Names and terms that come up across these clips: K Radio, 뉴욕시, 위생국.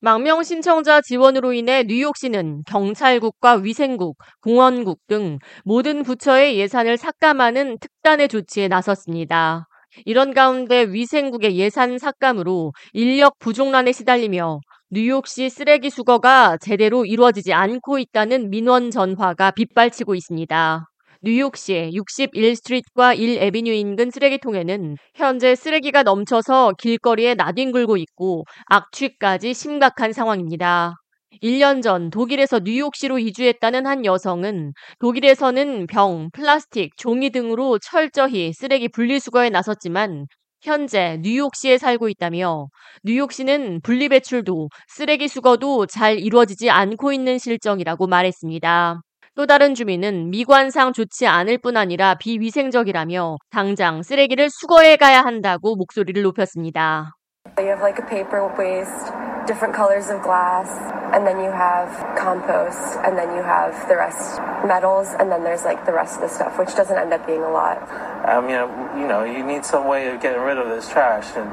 망명 신청자 지원으로 인해 뉴욕시는 경찰국과 위생국, 공원국 등 모든 부처의 예산을 삭감하는 특단의 조치에 나섰습니다. 이런 가운데 위생국의 예산 삭감으로 인력 부족난에 시달리며 뉴욕시 쓰레기 수거가 제대로 이루어지지 않고 있다는 민원 전화가 빗발치고 있습니다. 뉴욕시 61스트리트와 1에비뉴 인근 쓰레기통에는 현재 쓰레기가 넘쳐서 길거리에 나뒹굴고 있고 악취까지 심각한 상황입니다. 1년 전 독일에서 뉴욕시로 이주했다는 한 여성은 독일에서는 병, 플라스틱, 종이 등으로 철저히 쓰레기 분리수거에 나섰지만 현재 뉴욕시에 살고 있다며 뉴욕시는 분리배출도 쓰레기 수거도 잘 이루어지지 않고 있는 실정이라고 말했습니다. 또 다른 주민은 미관상 좋지 않을 뿐 아니라 비위생적이라며 당장 쓰레기를 수거해 가야 한다고 목소리를 높였습니다. You have like a paper waste, different colors of glass, and then you have compost, and then you have the rest metals, and then there's like the rest of the stuff, which doesn't end up being a lot. You need some way of getting rid of this trash, and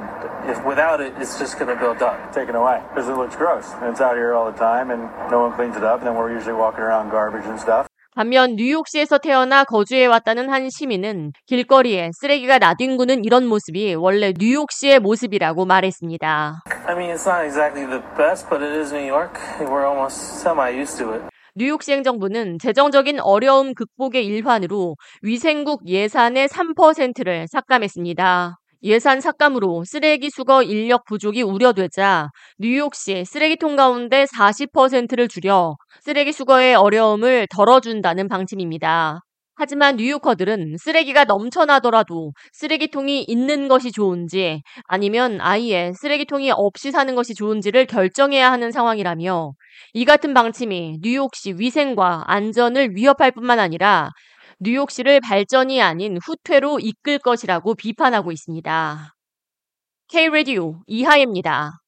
if without it, it's just going to build up. Taken away because it looks gross, and it's out here all the time, and no one cleans it up, and then we're usually walking around garbage and stuff. 반면 뉴욕시에서 태어나 거주해왔다는 한 시민은 길거리에 쓰레기가 나뒹구는 이런 모습이 원래 뉴욕시의 모습이라고 말했습니다. It's not exactly the best, but it is New York. We're almost semi-used to it. 뉴욕시 행정부는 재정적인 어려움 극복의 일환으로 위생국 예산의 3%를 삭감했습니다. 예산 삭감으로 쓰레기 수거 인력 부족이 우려되자 뉴욕시 쓰레기통 가운데 40%를 줄여 쓰레기 수거의 어려움을 덜어준다는 방침입니다. 하지만 뉴요커들은 쓰레기가 넘쳐나더라도 쓰레기통이 있는 것이 좋은지 아니면 아예 쓰레기통이 없이 사는 것이 좋은지를 결정해야 하는 상황이라며 이 같은 방침이 뉴욕시 위생과 안전을 위협할 뿐만 아니라 뉴욕시를 발전이 아닌 후퇴로 이끌 것이라고 비판하고 있습니다. K Radio 이하예입니다.